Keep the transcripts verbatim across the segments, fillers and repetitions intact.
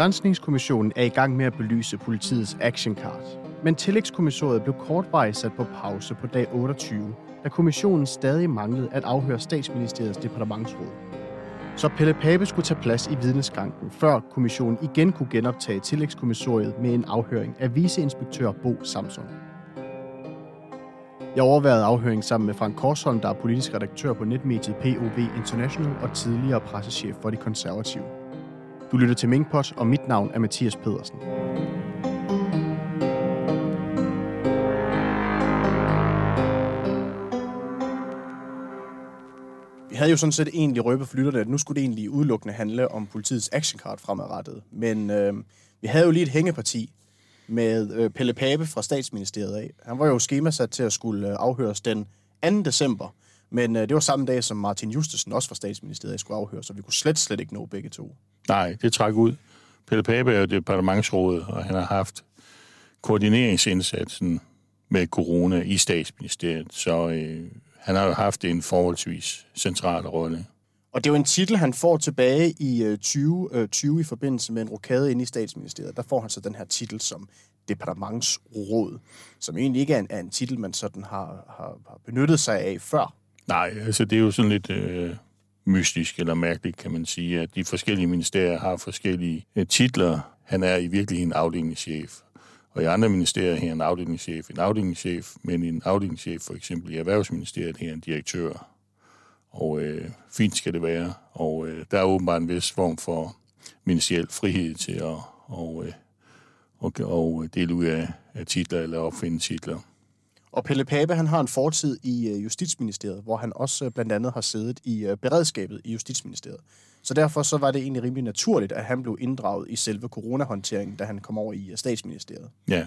Granskningskommissionen er i gang med at belyse politiets action card. Men tillægskommissoriet blev kortvarigt sat på pause på dag otteogtyve, da kommissionen stadig manglede at afhøre Statsministeriets departementsråd. Så Pelle Pape skulle tage plads i vidneskranken, før kommissionen igen kunne genoptage tillægskommissoriet med en afhøring af viceinspektør Bo Samsøe. Jeg overværede afhøringen sammen med Frank Korsholm, der er politisk redaktør på netmediet P O V International og tidligere pressechef for De Konservative. Du lytter til Minkpot, og mit navn er Mathias Pedersen. Vi havde jo sådan set egentlig røbet for lytterne, at nu skulle det egentlig udelukkende handle om politiets actioncard fremadrettet. Men øh, vi havde jo lige et hængeparti med øh, Pelle Pape fra Statsministeriet af. Han var jo skemasat til at skulle øh, afhøres den anden december. Men øh, det var samme dag, som Martin Justesen også fra Statsministeriet af skulle afhøres, så vi kunne slet, slet ikke nå begge to. Nej, det træk ud. Pelle Pape er jo departementsrådet, og han har haft koordineringsindsatsen med corona i Statsministeriet, så øh, han har jo haft en forholdsvis central rolle. Og det er jo en titel, han får tilbage i tyve tyve i forbindelse med en rokade inde i Statsministeriet. Der får han så den her titel som departementsråd, som egentlig ikke er en, er en titel, man sådan har, har, har benyttet sig af før. Nej, altså det er jo sådan lidt øh, mystisk eller mærkeligt, kan man sige, at de forskellige ministerier har forskellige øh, titler. Han er i virkeligheden en afdelingschef, og i andre ministerier her en afdelingschef, en afdelingschef, men en afdelingschef for eksempel i Erhvervsministeriet her en direktør. Og øh, fint skal det være, og øh, der er åbenbart en vis form for ministeriel frihed til at og, øh, og, og dele ud af, af titler eller opfinde titler. Og Pelle Pape, han har en fortid i øh, Justitsministeriet, hvor han også øh, blandt andet har siddet i øh, beredskabet i Justitsministeriet. Så derfor så var det egentlig rimelig naturligt, at han blev inddraget i selve coronahåndteringen, da han kom over i øh, Statsministeriet. Ja,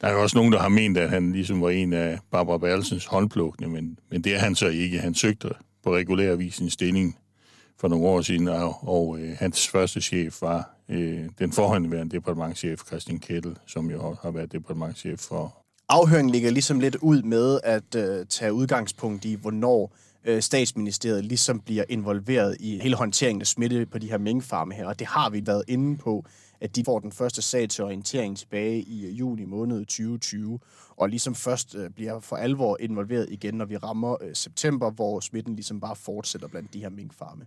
der er jo også nogen, der har ment, at han ligesom var en af Barbara Bertelsens håndplukkende, men, men det er han så ikke. Han søgte på regulær vis sin stilling for nogle år siden, og, og øh, hans første chef var øh, den forhenværende departementschef Christian Kettel, som jo har været departementschef for. Afhøringen ligger ligesom lidt ud med at øh, tage udgangspunkt i, hvornår øh, Statsministeriet ligesom bliver involveret i hele håndteringen af smitte på de her minkfarme her, og det har vi været inde på, at de får den første sag til orientering tilbage i juni måned tyve tyve, og ligesom først bliver for alvor involveret igen, når vi rammer september, hvor smitten ligesom bare fortsætter blandt de her minkfarme.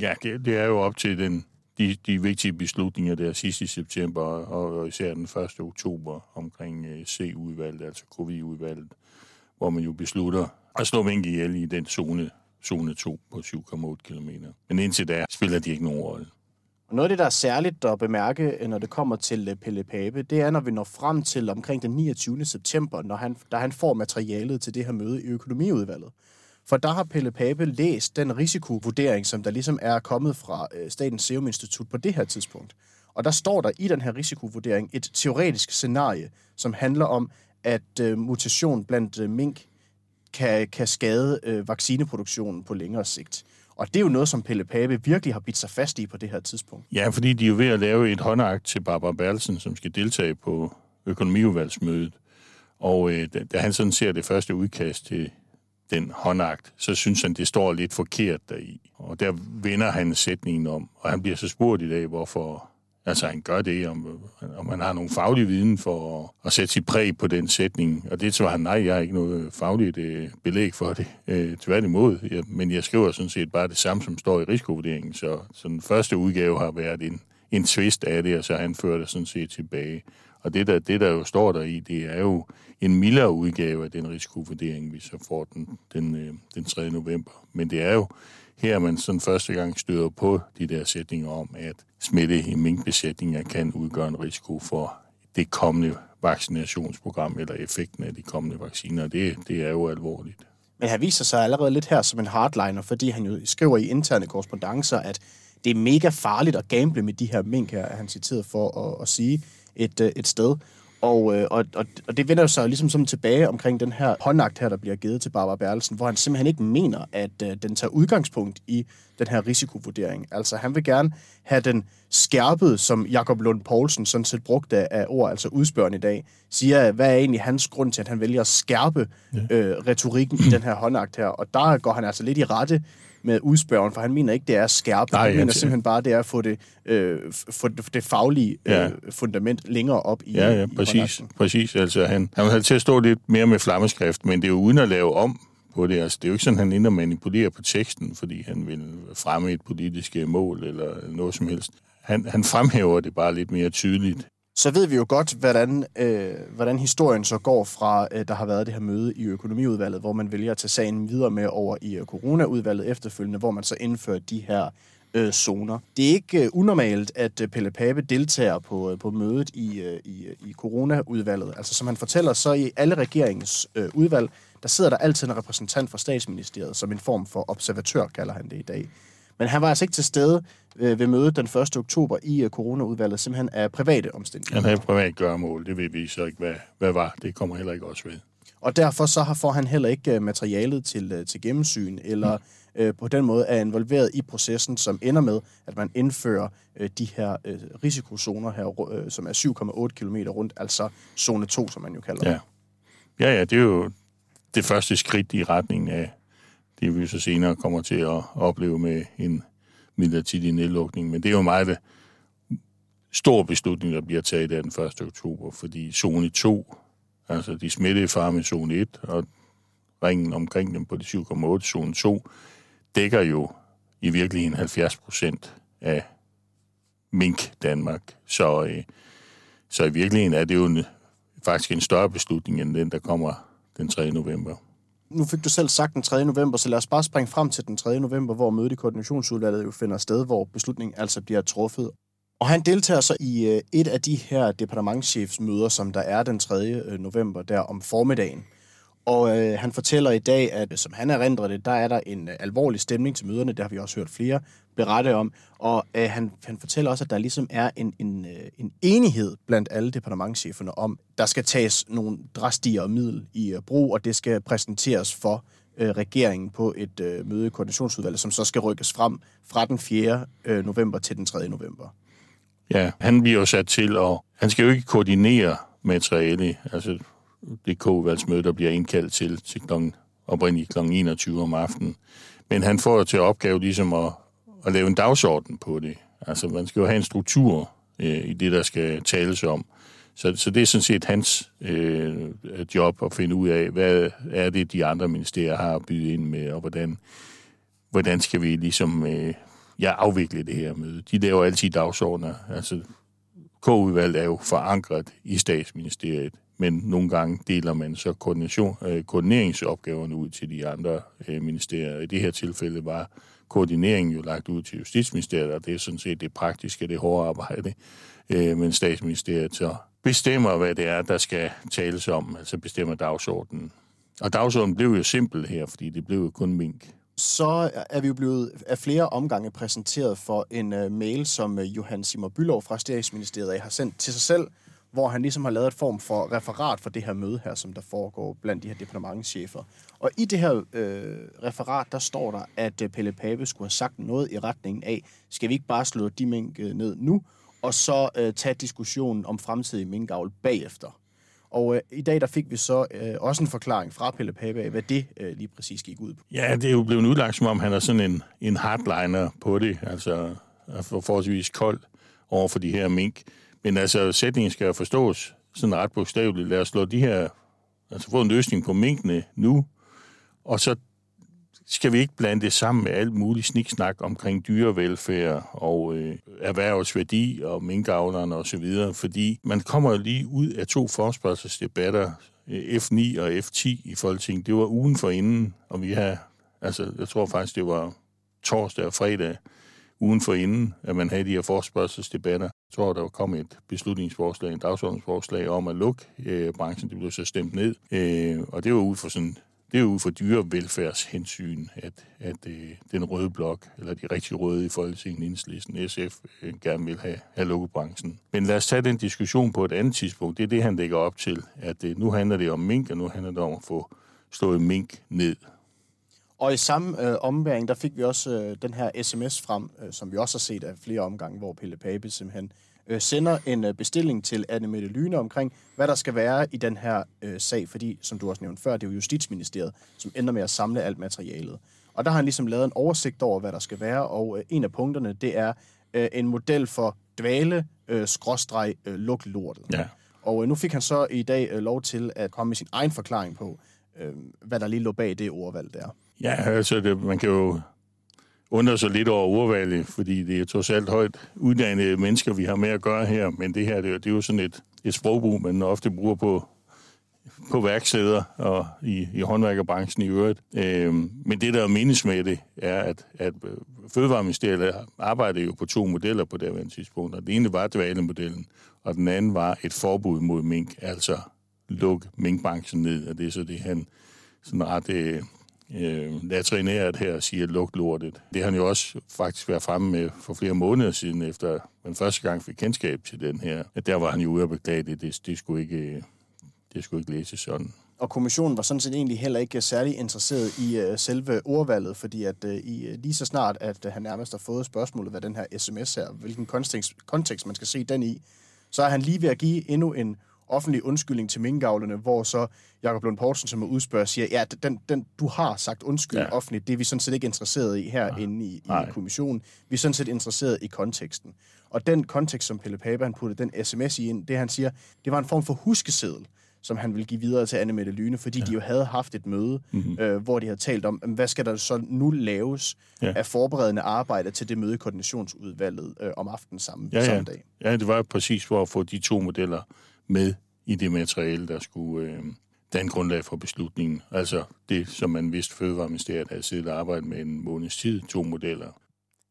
Ja, det er jo op til den, de, de vigtige beslutninger der sidste september, og især den første oktober omkring C-udvalget, altså covid-udvalget, hvor man jo beslutter at slå mink ihjel i den zone, zone to på syv komma otte kilometer. Men indtil da spiller de ikke nogen rolle. Noget af det, der er særligt at bemærke, når det kommer til Pelle Pape, det er, når vi når frem til omkring den niogtyvende september, når han, da han får materialet til det her møde i økonomiudvalget. For der har Pelle Pape læst den risikovurdering, som der ligesom er kommet fra Statens Serum Institut på det her tidspunkt. Og der står der i den her risikovurdering et teoretisk scenarie, som handler om, at mutation blandt mink kan, kan skade vaccineproduktionen på længere sigt. Og det er jo noget, som Pelle Pape virkelig har bidt sig fast i på det her tidspunkt. Ja, fordi de er jo ved at lave et håndakt til Barbara Bertelsen, som skal deltage på økonomiudvalgsmødet. Og øh, da han sådan ser det første udkast til den håndakt, så synes han, det står lidt forkert deri. Og der vender han sætningen om, og han bliver så spurgt i dag, hvorfor altså, han gør det, om, om han har nogle faglige viden for at, at sætte sit præg på den sætning. Og det svarer han, nej, jeg har ikke noget fagligt øh, belæg for det. Øh, tværtimod, jeg, men jeg skriver sådan set bare det samme, som står i risikovurderingen. Så, så den første udgave har været en, en twist af det, og så har han ført det sådan set tilbage. Og det der, det, der jo står der i, det er jo en mildere udgave af den risikovurdering, vi så får den, den, øh, den tredje november. Men det er jo her man sådan første gang støder på de der sætninger om, at smitte i minkbesætninger kan udgøre en risiko for det kommende vaccinationsprogram, eller effekten af de kommende vacciner. Det, det er jo alvorligt. Men han viser sig allerede lidt her som en hardliner, fordi han jo skriver i interne korrespondancer, at det er mega farligt at gamble med de her mink her, er han citeret for at, at sige et, et sted. Og, og, og det vender jo så ligesom som tilbage omkring den her håndakt her, der bliver givet til Barbara Bertelsen, hvor han simpelthen ikke mener, at den tager udgangspunkt i den her risikovurdering. Altså han vil gerne have den skærpet, som Jakob Lund Poulsen sådan set brugte af ord, altså udspørgen i dag, siger, hvad er egentlig hans grund til, at han vælger at skærpe ja. øh, retorikken i den her håndakt her. Og der går han altså lidt i rette med udspørgen, for han mener ikke, det er skærpet. Han mener simpelthen bare, det er at få det, øh, få det faglige øh, ja. fundament længere op i Ja, ja, præcis. I præcis. Altså, han, han havde til at stå lidt mere med flammeskrift, men det er jo uden at lave om på det. Altså, det er jo ikke sådan, han ender og manipulerer på teksten, fordi han vil fremme et politisk mål eller noget som helst. Han, han fremhæver det bare lidt mere tydeligt. Så ved vi jo godt, hvordan, øh, hvordan historien så går fra, øh, der har været det her møde i økonomiudvalget, hvor man vælger at tage sagen videre med over i coronaudvalget efterfølgende, hvor man så indfører de her øh, zoner. Det er ikke øh, unormalt, at Pelle Pape deltager på, øh, på mødet i, øh, i, i coronaudvalget. Altså som han fortæller, så i alle regeringens øh, udvalg, der sidder der altid en repræsentant fra Statsministeriet, som en form for observatør, kalder han det i dag. Men han var altså ikke til stede ved mødet den første oktober i coronaudvalget, simpelthen af private omstændigheder. Han havde privat gøremål, det ved vi så ikke, hvad, hvad var. Det kommer heller ikke også ved. Og derfor så får han heller ikke materialet til, til gennemsyn, eller mm. øh, på den måde er involveret i processen, som ender med, at man indfører øh, de her øh, risikozoner, her, øh, som er syv komma otte kilometer rundt, altså zone to, som man jo kalder det. Ja. ja, ja, det er jo det første skridt i retningen af det vi så senere kommer til at opleve med en midlertidig nedlukning. Men det er jo meget stor beslutning, der bliver taget af den første oktober, fordi zone to, altså de smittede farme i zone et og ringen omkring dem på de syv komma otte, zone to, dækker jo i virkeligheden halvfjerds procent af mink Danmark. Så, øh, så i virkeligheden er det jo en, faktisk en større beslutning end den, der kommer den tredje november. Nu fik du selv sagt den tredje november, så lad os bare springe frem til den tredje november, hvor mødet i koordinationsudvalget jo finder sted, hvor beslutningen altså bliver truffet. Og han deltager så i et af de her departementschefsmøder, som der er den tredje november, der om formiddagen. Og øh, han fortæller i dag, at som han erindrer det, der er der en alvorlig stemning til møderne, det har vi også hørt flere berette om. Og øh, han, han fortæller også, at der ligesom er en, en, en enighed blandt alle departementscheferne om, der skal tages nogle drastigere middel i brug, og det skal præsenteres for øh, regeringen på et øh, møde i koordinationsudvalget, som så skal rykkes frem fra den fjerde november til den tredje november. Ja, han bliver jo sat til, og han skal jo ikke koordinere materiale, altså det K-udvalgsmøde, der bliver indkaldt til, til klokken, oprindeligt klokken enogtyve om aftenen. Men han får til opgave ligesom at, at lave en dagsorden på det. Altså, man skal jo have en struktur øh, i det, der skal tales om. Så, så det er sådan set hans øh, job at finde ud af, hvad er det, de andre ministerier har at byde ind med, og hvordan, hvordan skal vi ligesom øh, ja, afvikle det her møde. De laver altid dagsordner. Altså, K-udvalget er jo forankret i Statsministeriet, men nogle gange deler man så koordination, øh, koordineringsopgaverne ud til de andre øh, ministerier. I det her tilfælde var koordineringen jo lagt ud til Justitsministeriet, og det er sådan set det praktiske, det hårde arbejde. Øh, men Statsministeriet så bestemmer, hvad det er, der skal tales om, altså bestemmer dagsordenen. Og dagsordenen blev jo simpel her, fordi det blev jo kun mink. Så er vi jo blevet af flere omgange præsenteret for en uh, mail, som uh, Johan Simon Bylov fra Statsministeriet har sendt til sig selv, hvor han ligesom har lavet et form for referat for det her møde her, som der foregår blandt de her departementschefer. Og i det her øh, referat, der står der, at Pelle Pape skulle have sagt noget i retningen af, skal vi ikke bare slå de mink ned nu, og så øh, tage diskussionen om fremtidig minkavl bagefter. Og øh, i dag, der fik vi så øh, også en forklaring fra Pelle Pape af, hvad det øh, lige præcis gik ud på. Ja, det er jo blevet udlagt, som om han er sådan en, en hardliner på det, altså forholdsvis kold over for de her mink. Men altså, sætningen skal jo forstås sådan ret bogstaveligt. Lad os slå de her, altså få en løsning på minkene nu, og så skal vi ikke blande det sammen med alt muligt sniksnak omkring dyrevelfærd og øh, erhvervsværdi og minkavlerne og så videre, fordi man kommer jo lige ud af to forespørgselsdebatter, F ni og F ti i Folketinget. Det var ugen forinden, og vi har, altså jeg tror faktisk, det var torsdag og fredag, ugen for inden, at man havde de her forespørgselsdebatter. Jeg tror, der kom et beslutningsforslag, en dagsordensforslag om at lukke øh, branchen. Det blev så stemt ned. Øh, og det var ud for sådan, det var ud for dyrevelfærdshensyn, at, at øh, den røde blok, eller de rigtig røde i Folketinget, Enhedslisten, S F, øh, gerne vil have, have lukket branchen. Men lad os tage den diskussion på et andet tidspunkt. Det er det, han lægger op til, at øh, nu handler det om mink, og nu handler det om at få slået mink ned. Og i samme øh, ombæring, der fik vi også øh, den her sms frem, øh, som vi også har set af flere omgange, hvor Pelle Pape simpelthen øh, sender en øh, bestilling til Anne Mette Lyne omkring, hvad der skal være i den her øh, sag, fordi, som du også nævnte før, det er jo Justitsministeriet, som ender med at samle alt materialet. Og der har han ligesom lavet en oversigt over, hvad der skal være, og øh, en af punkterne, det er øh, en model for dvale, øh, skråstreg, øh, luk lortet. Ja. Og øh, nu fik han så i dag øh, lov til at komme med sin egen forklaring på, øh, hvad der lige lå bag det ordvalg der. Ja, altså det, man kan jo undre sig lidt over ordvalget, fordi det er trods alt højt uddannede mennesker, vi har med at gøre her, men det her, det er jo, det er jo sådan et, et sprogbrug, man ofte bruger på på værksteder og i, i håndværkerbranchen i øvrigt. Øhm, men det, der menes med det, er, at, at Fødevareministeriet arbejdede jo på to modeller på det her tidspunkt. Den ene var dvalemodellen, og den anden var et forbud mod mink, altså luk minkbranchen ned. Og det er så det, han sådan ret øh, latrinært her siger, luk lortet. Det har han jo også faktisk været fremme med for flere måneder siden, efter man første gang fik kendskab til den her. At der var han jo ude og beklage det. Det, det skulle ikke... Det skulle ikke læses sådan. Og kommissionen var sådan set egentlig heller ikke særlig interesseret i uh, selve ordvalget, fordi at uh, i, lige så snart, at uh, han nærmest har fået spørgsmålet, hvad den her sms her, hvilken kontekst, kontekst man skal se den i, så er han lige ved at give endnu en offentlig undskyldning til minkavlerne, hvor så Jakob Lund Poulsen, som er udspørger, siger, ja, den, den, du har sagt undskyld ja. offentligt, det er vi sådan set ikke interesseret i herinde i, i kommissionen. Vi er sådan set interesseret i konteksten. Og den kontekst, som Pelle Pape, han puttede den sms i ind, det han siger, det var en form for huskeseddel, som han ville give videre til Anne Mette Lyne, fordi ja. de jo havde haft et møde, mm-hmm. øh, hvor de havde talt om, hvad skal der så nu laves ja. af forberedende arbejde til det møde i Koordinationsudvalget øh, om aftenen samme, ja, ja. samme dag. Ja, det var præcis for at få de to modeller med i det materiale, der skulle øh, danne grundlag for beslutningen. Altså det, som man vidste, Fødevareministeriet havde siddet og arbejdet med en måneds tid, to modeller.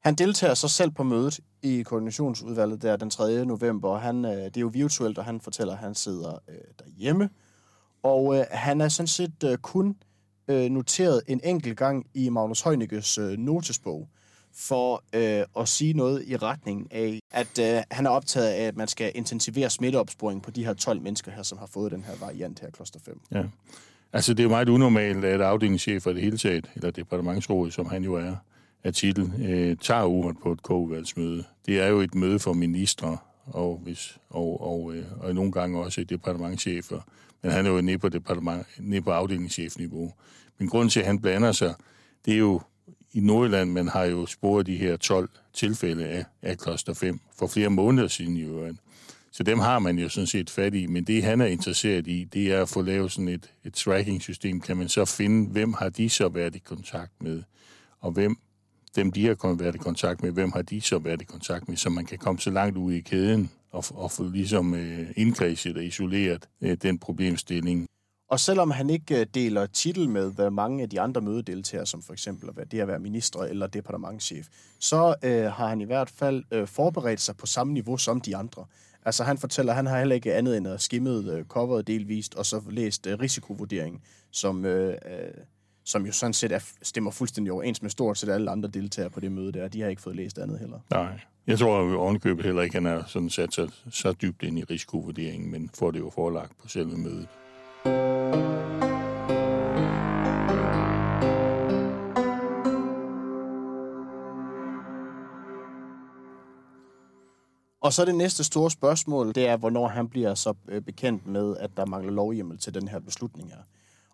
Han deltager så selv på mødet i Koordinationsudvalget der den tredje november, og han, øh, det er jo virtuelt, og han fortæller, at han sidder øh, derhjemme. Og øh, han er sådan set øh, kun øh, noteret en enkelt gang i Magnus Heunickes øh, notesbog, for øh, at sige noget i retning af, at øh, han er optaget af, at man skal intensivere smitteopsporingen på de her tolv mennesker her, som har fået den her variant her, cluster fem. Ja, altså det er jo meget unormalt, at afdelingschef for det hele taget, eller departementsrådet, som han jo er, af titel, øh, tager uret på et K-udvalgsmøde. Det er jo et møde for ministre, og, hvis, og, og, øh, og nogle gange også departementschefer. Men han er jo nede på, departement, nede på afdelingschefniveau. Men grunden til, at han blander sig, det er jo i Nordjylland, man har jo sporet de her tolv tilfælde af, af cluster fem for flere måneder siden i øvrigt. Så dem har man jo sådan set fat i, men det, han er interesseret i, det er at få lavet sådan et, et tracking-system. Kan man så finde, hvem har de så været i kontakt med, og hvem dem, de har været i kontakt med, hvem har de så været i kontakt med, så man kan komme så langt ud i kæden og, og få ligesom øh, indkredset og isoleret øh, den problemstilling. Og selvom han ikke deler titel med hvad mange af de andre mødedeltagere, som for eksempel det at være minister eller departementschef, så øh, har han i hvert fald øh, forberedt sig på samme niveau som de andre. Altså han fortæller, at han har heller ikke andet end at skimmet øh, coveret delvist, og så læst øh, risikovurderingen, som... Øh, øh, som jo sådan set er, stemmer fuldstændig overens med stort set alle andre deltagere på det møde der. De har ikke fået læst andet heller. Nej, jeg tror jo ovenkøbet heller ikke, han er sådan sat så, så dybt ind i risikovurderingen, men får det jo forelagt på selve mødet. Og så det næste store spørgsmål, det er, hvornår han bliver så bekendt med, at der mangler lovhjemmel til den her beslutning her.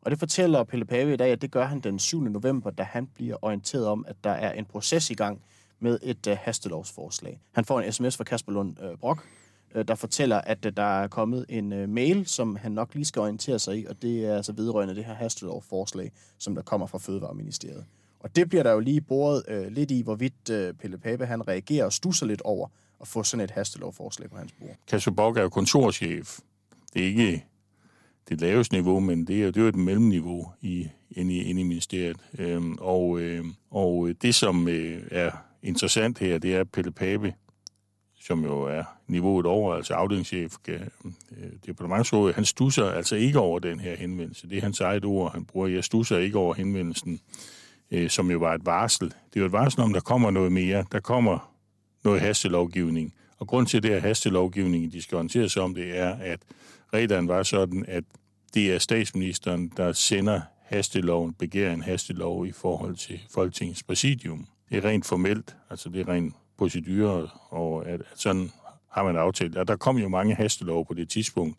Og det fortæller Pelle Pape i dag, at det gør han den syvende november, da han bliver orienteret om, at der er en proces i gang med et uh, hastelovsforslag. Han får en sms fra Kasper Lund uh, Brok, uh, der fortæller, at uh, der er kommet en uh, mail, som han nok lige skal orientere sig i, og det er altså vedrørende det her hastelovsforslag, som der kommer fra Fødevareministeriet. Og det bliver der jo lige boret uh, lidt i, hvorvidt uh, Pelle Pape han reagerer og stusser lidt over at få sådan et hastelovsforslag på hans bord. Kasper Borg er jo kontorchef. Det er ikke... det laveste niveau, men det er, det er jo et mellemniveau i, inde, i, inde i ministeriet. Øhm, og, øh, og det, som øh, er interessant her, det er Pelle Pape, som jo er niveauet over, altså afdelingschef, øh, departementsrådet, han stusser altså ikke over den her henvendelse. Det er hans eget ord, han bruger. Jeg stusser ikke over henvendelsen, øh, som jo var et varsel. Det er jo et varsel om, der kommer noget mere. Der kommer noget hastelovgivning. Og grund til det her hastelovgivning, de skal orientere sig om, det er, at reglerne var sådan, at det er statsministeren, der sender hasteloven, begærer en hastelov i forhold til Folketingets præsidium. Det er rent formelt, altså det er rent procedure, og at, at sådan har man aftalt. Og der kom jo mange hastelov på det tidspunkt.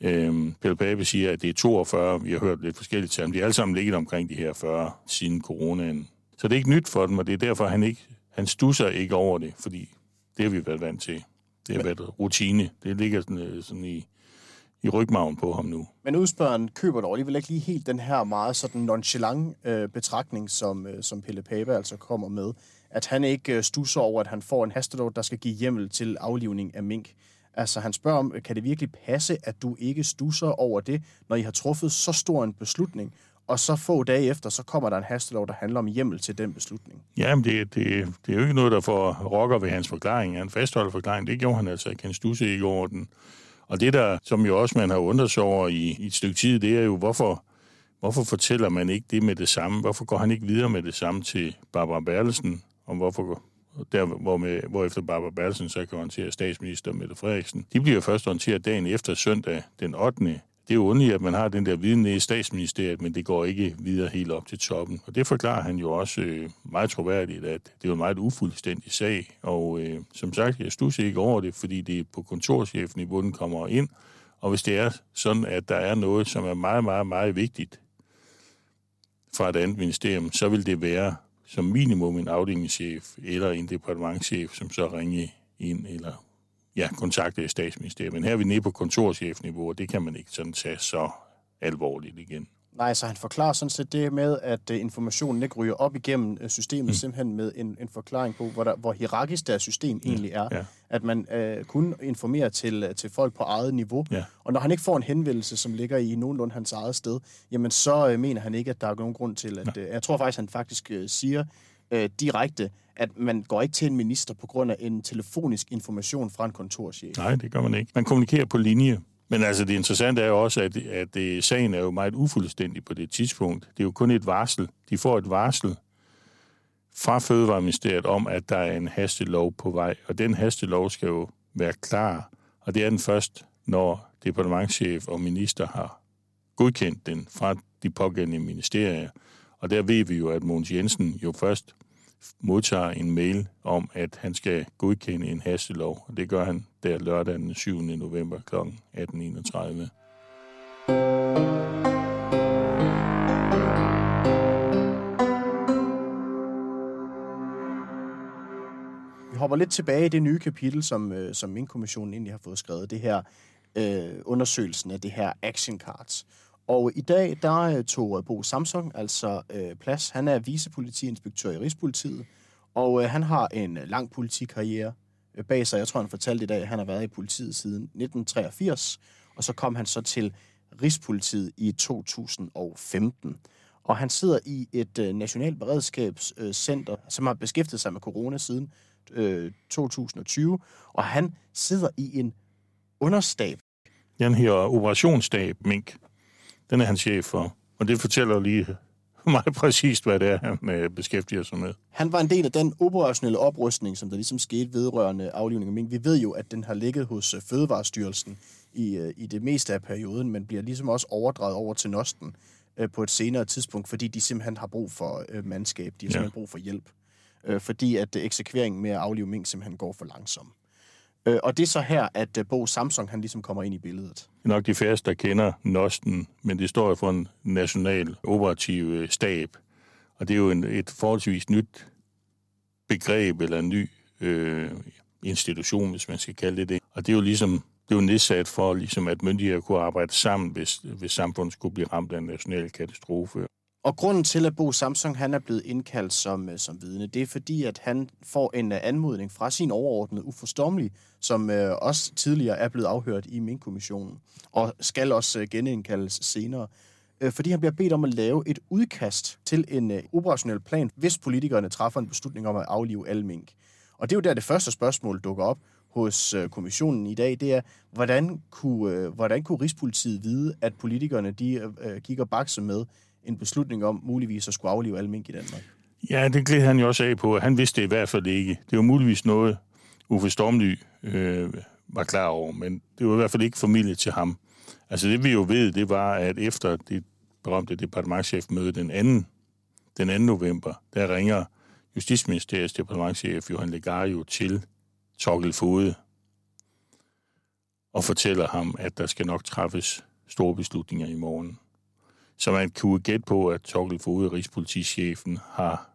Øhm, Pelle Pape siger, at det er toogfyrre. Vi har hørt lidt forskelligt til ham. De har alle sammen ligget omkring de her fyrre siden coronaen. Så det er ikke nyt for dem, og det er derfor, han ikke han stusser ikke over det, fordi det har vi været vant til. Det har været rutine. Det ligger sådan, sådan i, i rygmagen på ham nu. Men udspørgeren køber dog alligevel ikke lige helt den her meget sådan nonchalant øh, betragtning, som, øh, som Pelle Pape altså kommer med. At han ikke stusser over, at han får en hastelov, der skal give hjemmel til aflivning af mink. Altså, han spørger om, kan det virkelig passe, at du ikke stusser over det, når I har truffet så stor en beslutning, og så få dage efter, så kommer der en hastelov, der handler om hjemmel til den beslutning? Jamen, det, det, det er jo ikke noget, der får rokker ved hans forklaring. Han fastholder forklaringen. Det gjorde han altså ikke. Han stussede ikke over den. Og det der, som jo også man har undret sig over i, i et stykke tid, det er jo, hvorfor, hvorfor fortæller man ikke det med det samme? Hvorfor går han ikke videre med det samme til Barbara Bertelsen? Om hvorfor der, hvor med, hvorefter Barbara Bertelsen så kan orientere statsminister Mette Frederiksen. De bliver først orienteret dagen efter søndag den ottende. Det er jo underligt, at man har den der viden nede i statsministeriet, men det går ikke videre helt op til toppen. Og det forklarer han jo også øh, meget troværdigt, at det er en meget ufuldstændig sag. Og øh, som sagt, jeg stusser ikke over det, fordi det er på kontorchefniveau, den kommer ind. Og hvis det er sådan, at der er noget, som er meget, meget, meget vigtigt fra et andet ministerium, så vil det være som minimum en afdelingschef eller en departementschef, som så ringer ind eller ja, kontakter statsministeriet. Men her er vi nede på kontorchefniveau, og det kan man ikke sådan tage så alvorligt igen. Nej, så han forklarer sådan set det med, at informationen ikke ryger op igennem systemet, mm. simpelthen med en, en forklaring på, hvor, der, hvor hierarkisk deres system mm. egentlig er. Ja. At man øh, kun informerer til, til folk på eget niveau. Ja. Og når han ikke får en henvendelse, som ligger i nogenlunde hans eget sted, jamen så øh, mener han ikke, at der er nogen grund til, at... Øh, jeg tror faktisk, han faktisk øh, siger øh, direkte, at man går ikke til en minister på grund af en telefonisk information fra en kontorchef. Nej, det gør man ikke. Man kommunikerer på linje. Men altså det interessante er jo også, at, at, at sagen er jo meget ufuldstændig på det tidspunkt. Det er jo kun et varsel. De får et varsel fra Fødevareministeriet om, at der er en hastelov på vej. Og den hastelov skal jo være klar. Og det er den først, når departementschef og minister har godkendt den fra de pågældende ministerier. Og der ved vi jo, at Mogens Jensen jo først modtager en mail om, at han skal godkende en hastelov, og det gør han der lørdag den syvende november kl. atten enogtredive. Vi hopper lidt tilbage i det nye kapitel, som, som Minkkommissionen egentlig har fået skrevet, det her øh, undersøgelsen af det her action cards. Og i dag, der tog Bo Samsøe altså øh, plads. Han er vicepolitiinspektør i Rigspolitiet, og øh, han har en lang politikarriere bag sig. Jeg tror, han fortalte i dag, at han har været i politiet siden nitten treogfirs, og så kom han så til Rigspolitiet i to tusind og femten. Og han sidder i et øh, nationalt beredskabscenter, øh, som har beskæftiget sig med corona siden øh, to tusind og tyve, og han sidder i en understab. Den her operationsstab, Mink. Den er han chef for, og det fortæller lige meget præcist, hvad det er, han beskæftiger sig med. Han var en del af den operationelle oprustning, som der ligesom skete vedrørende aflivning af mink. Vi ved jo, at den har ligget hos Fødevarestyrelsen i, i det meste af perioden, men bliver ligesom også overdraget over til Nosten på et senere tidspunkt, fordi de simpelthen har brug for mandskab, de har simpelthen ja. brug for hjælp, fordi at eksekveringen med at aflive mink simpelthen går for langsomt. Og det er så her, at Bo Samsøe, han ligesom kommer ind i billedet. Det er nok de færreste, der kender Nosten, men det står jo for en national operativ stab. Og det er jo en, et forholdsvis nyt begreb, eller en ny øh, institution, hvis man skal kalde det det. Og det er jo ligesom, det er jo nedsat for, ligesom, at myndigheder kunne arbejde sammen, hvis, hvis samfundet skulle blive ramt af en national katastrofe. Og grunden til, at Bo Samsøe han er blevet indkaldt som, som vidne, det er fordi, at han får en anmodning fra sin overordnede Uffe Stormly, som øh, også tidligere er blevet afhørt i Minkkommissionen, og skal også øh, genindkaldes senere, øh, fordi han bliver bedt om at lave et udkast til en øh, operationel plan, hvis politikerne træffer en beslutning om at aflive alle mink. Og det er jo der, det første spørgsmål dukker op hos øh, kommissionen i dag, det er, hvordan kunne, øh, hvordan kunne Rigspolitiet vide, at politikerne de øh, gik og bakser med en beslutning om muligvis at skulle aflive alle mink i Danmark? Ja, det glæder han jo også af på. Han vidste det i hvert fald ikke. Det var muligvis noget, Uffe Stormly øh, var klar over, men det var i hvert fald ikke familie til ham. Altså det vi jo ved, det var, at efter det berømte departementschefmøde den anden november, der ringer Justitsministeriets departementschef Johan jo til Torkel Fode og fortæller ham, at der skal nok træffes store beslutninger i morgen. Så man kunne gætte på, at Torkel Fode, rigspolitichefen, har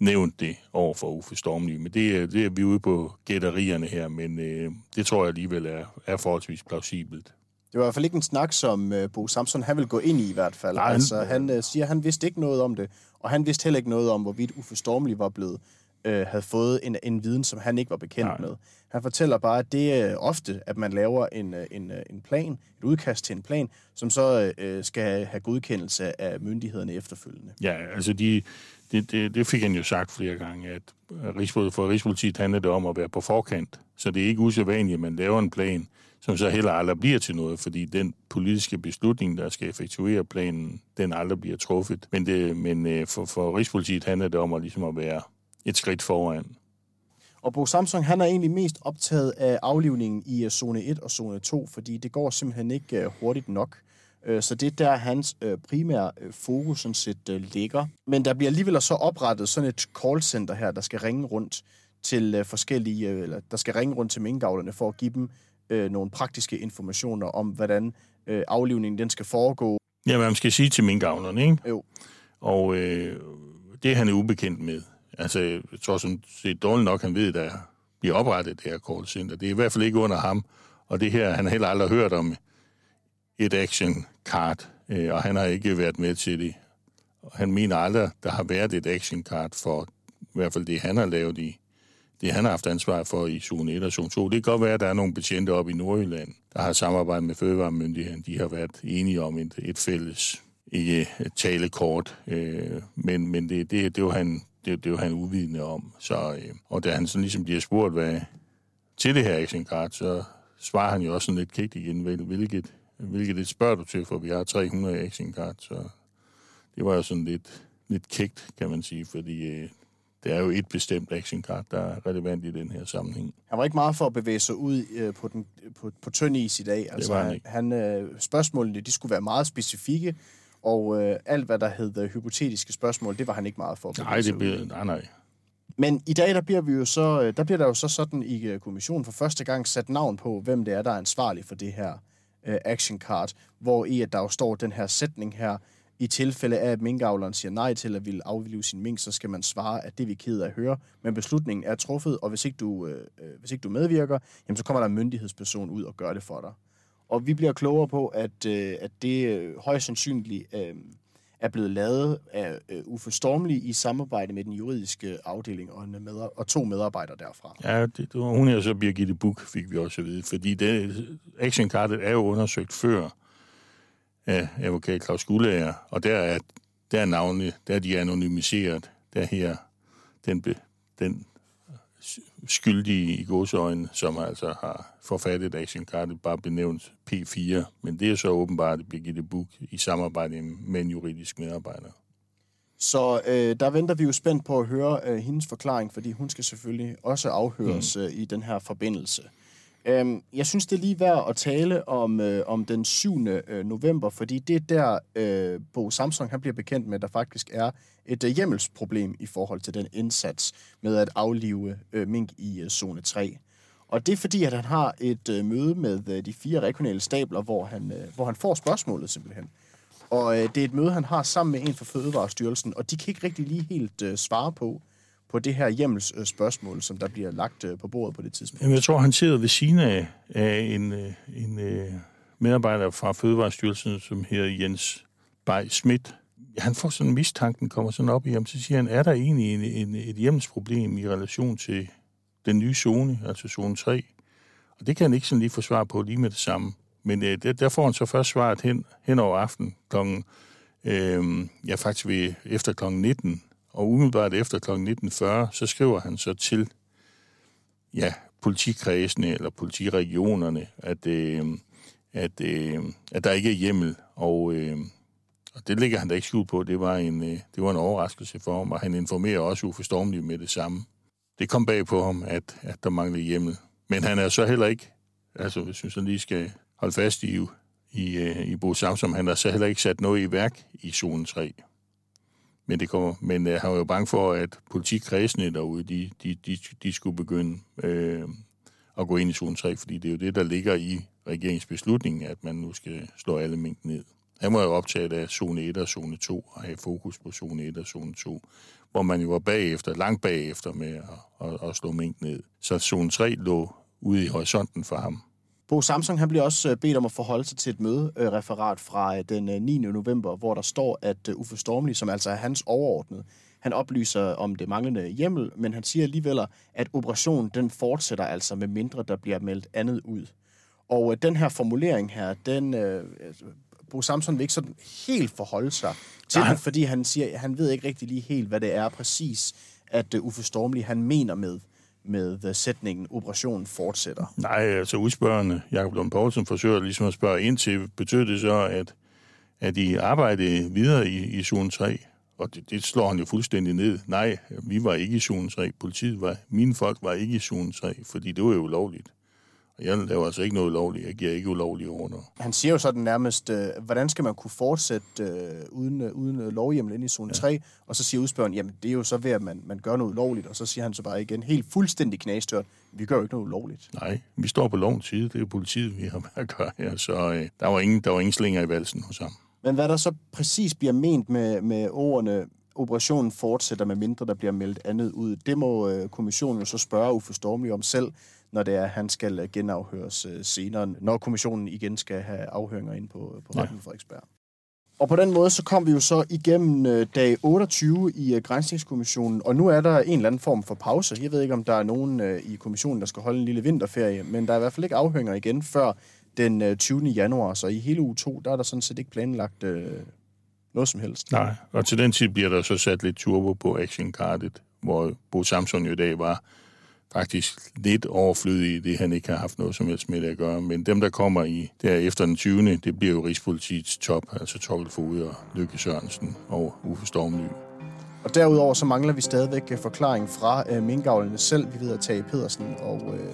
nævnt det over for Uffe Stormly. Men det, det er vi ude på gætterierne her, men øh, det tror jeg alligevel er, er forholdsvis plausibelt. Det var i hvert fald ikke en snak, som øh, Bo Samsøe han ville gå ind i i hvert fald. Nej, altså, han øh, siger, at han vidste ikke noget om det, og han vidste heller ikke noget om, hvorvidt Uffe Stormly var blevet, øh, havde fået en, en viden, som han ikke var bekendt Nej. med. Han fortæller bare, at det er øh, ofte, at man laver en, en, en plan, et udkast til en plan, som så øh, skal have godkendelse af myndighederne efterfølgende. Ja, altså de... Det, det, det fik han jo sagt flere gange, at for Rigspolitiet handler det om at være på forkant. Så det er ikke usædvanligt, at man laver en plan, som så heller aldrig bliver til noget, fordi den politiske beslutning, der skal effektuere planen, den aldrig bliver truffet. Men, det, men for, for Rigspolitiet handler det om at, ligesom at være et skridt foran. Og Bo Samsøe, han er egentlig mest optaget af aflivningen i zone et og zone to, fordi det går simpelthen ikke hurtigt nok. Så det er der, hans primære fokus sådan set ligger. Men der bliver alligevel så oprettet sådan et callcenter her, der skal ringe rundt til forskellige, eller der skal ringe rundt til minkavlerne for at give dem nogle praktiske informationer om, hvordan aflivningen den skal foregå. Ja, hvad man skal sige til minkavlerne, ikke? Jo. Og øh, det er han ubekendt med. Altså, jeg tror sådan set dårligt nok, han ved, der bliver oprettet det her callcenter. Det er i hvert fald ikke under ham, og det her, han har heller aldrig hørt om et action card, og han har ikke været med til det. Han mener aldrig, der har været et action card for i hvert fald det, han har lavet i, det han har haft ansvar for i zone et og zone to. Det kan godt være, at der er nogle betjente oppe i Nordjylland, der har samarbejdet med Fødevaremyndigheden. De har været enige om et, et fælles ikke, et talekort, øh, men, men det, det, det, var han, det, det var han uvidende om. Så, øh, og da han sådan ligesom bliver spurgt hvad, til det her action card, så svarer han jo også sådan lidt kægt igen, hvilket Hvilket det spørger du til, for vi har tre hundrede action cards, så det var jo sådan lidt, lidt kægt, kan man sige, fordi øh, det er jo et bestemt action card, der er relevant i den her sammenhæng. Han var ikke meget for at bevæge sig ud øh, på, den, på, på tynd is i dag. Altså, det var han ikke. Han, øh, spørgsmålene de skulle være meget specifikke, og øh, alt hvad der hed øh, hypotetiske spørgsmål, det var han ikke meget for at bevæge nej, sig det blev, ud. Nej, nej. Men i dag, der bliver, vi jo så, der bliver der jo så sådan i kommissionen for første gang sat navn på, hvem det er, der er ansvarlig for det her action card, hvor i at der jo står den her sætning her, i tilfælde af, at minkavleren siger nej til at ville aflive sin mink, så skal man svare, at det vi er ked af at høre, men beslutningen er truffet, og hvis ikke du, øh, hvis ikke du medvirker, jamen, så kommer der en myndighedsperson ud og gør det for dig. Og vi bliver klogere på, at, øh, at det højst sandsynligt øh, er blevet lavet af øh, Uffe Stormly i samarbejde med den juridiske afdeling og, en med- og to medarbejdere derfra. Ja, det, det var hun her så Birgitte Buch, fik vi også at vide, fordi det, actionkartet er jo undersøgt før af advokat Claus Gullager, og der er, der er navnene, der er de anonymiseret, der her den, den skyldige i godsøjne, som altså har forfattet actionkartet, bare benævnt P fire, men det er så åbenbart Birgitte Buch i samarbejde med en juridisk medarbejder. Så øh, der venter vi jo spændt på at høre øh, hendes forklaring, fordi hun skal selvfølgelig også afhøres mm. øh, i den her forbindelse. Øhm, jeg synes, det er lige værd at tale om, øh, om den syvende november, fordi det er der, øh, Bo Samsøe han bliver bekendt med, at der faktisk er et øh, hjemmelsproblem i forhold til den indsats med at aflive øh, mink i øh, zone tre. Og det er fordi, at han har et øh, møde med øh, de fire regionale stabler, hvor han, øh, hvor han får spørgsmålet simpelthen. Og øh, det er et møde, han har sammen med en fra Fødevarestyrelsen, og de kan ikke rigtig lige helt øh, svare på, på det her hjemmels øh, spørgsmål, som der bliver lagt øh, på bordet på det tidspunkt. Jamen, jeg tror, han sidder ved siden af, af en, øh, en øh, medarbejder fra Fødevarestyrelsen, som hedder Jens Bay Schmidt. Han får sådan en mistanken, kommer sådan op i ham, så siger han, er der egentlig en, en, et hjemmelsproblem i relation til den nye zone, altså zone tre? Og det kan han ikke sådan lige få svar på lige med det samme. Men øh, der, der får han så først svaret hen, hen over aftenen, klokken, øh, ja faktisk ved, efter klokken nitten, og umiddelbart efter klokken nitten fyrre, så skriver han så til ja, politikredsene eller politiregionerne, at, øh, at, øh, at der ikke er hjemmel. Og, øh, og det ligger han da ikke skjult på. Det var, en, øh, det var en overraskelse for ham, og han informerer også Uffe Stormly med det samme. Det kom bag på ham, at, at der manglede hjemmel. Men han er så heller ikke, altså jeg synes, han lige skal holde fast i, i, øh, i Bo Samsøe, han har så heller ikke sat noget i værk i zone tre. Men, det kommer, men øh, han var jo bange for, at politikredsene derude, de, de, de, de skulle begynde øh, at gå ind i zone tre, fordi det er jo det, der ligger i regeringsbeslutningen, at man nu skal slå alle mink ned. Her må jeg jo optage det af zone et og zone to, og have fokus på zone et og zone to, hvor man jo var bagefter, langt bagefter med at, at, at slå mink ned. Så zone tre lå ude i horisonten for ham. Bo Samsøe, han bliver også bedt om at forholde sig til et mødereferat fra den niende november, hvor der står, at Uffe Stormly, som altså er hans overordnede, han oplyser om det manglende hjemmel, men han siger alligevel, at operationen den fortsætter altså, med mindre der bliver meldt andet ud. Og den her formulering her, den Bo Samsøe vil ikke sådan helt forholde sig til, den, fordi han siger, at han ved ikke rigtig lige helt, hvad det er præcis, at Uffe Stormly han mener med. med sætningen, operationen fortsætter? Nej, altså udspørgende Jakob Lund Poulsen forsøger ligesom at spørge ind til, betød det så, at, at I arbejdede videre i, i zone tre? Og det, det slår han jo fuldstændig ned. Nej, vi var ikke i zone tre. Politiet var, mine folk var ikke i zone tre, fordi det var jo ulovligt. Og jeg laver altså ikke noget ulovligt. Jeg giver ikke ulovlige ordre. Han siger jo sådan nærmest, øh, hvordan skal man kunne fortsætte øh, uden, øh, uden lovhjemmel ind i zone ja. tre? Og så siger udspørgeren, jamen det er jo så ved, at man, man gør noget ulovligt. Og så siger han så bare igen, helt fuldstændig knastørt, vi gør jo ikke noget ulovligt. Nej, vi står på lovens side. Det er jo politiet, vi har med at gøre her. Så øh, der var ingen, der var ingen slinger i valsen hos ham. Men hvad der så præcis bliver ment med, med ordene, operationen fortsætter med mindre, der bliver meldt andet ud, det må øh, kommissionen jo så spørge Uffe Stormly om selv, når det er, at han skal genafhøres senere, når kommissionen igen skal have afhøringer ind på, på retten for ekspert. Og på den måde, så kom vi jo så igennem dag otteogtyve i Granskningskommissionen, og nu er der en eller anden form for pause. Jeg ved ikke, om der er nogen i kommissionen, der skal holde en lille vinterferie, men der er i hvert fald ikke afhøringer igen før den tyvende januar, så i hele uge to, der er der sådan set ikke planlagt noget som helst. Nej, og til den tid bliver der så sat lidt turbo på actionkartet, hvor Bo Samsøe jo i dag var faktisk lidt overflødig i det, han ikke har haft noget som helst med det at gøre. Men dem, der kommer i derefter den tyvende, det bliver jo Rigspolitiets top, altså Torkel Fode og Løkke Sørensen og Uffe Stormly. Og derudover så mangler vi stadigvæk forklaring fra øh, minkavlerne selv. Vi ved, at Tage Pedersen og øh,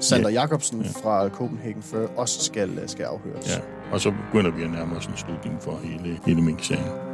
Sander ja. Jacobsen ja. fra Copenhagen Fur også skal, skal afhøres. Ja. Og så begynder vi at nærme os en slutning for hele, hele minksagen.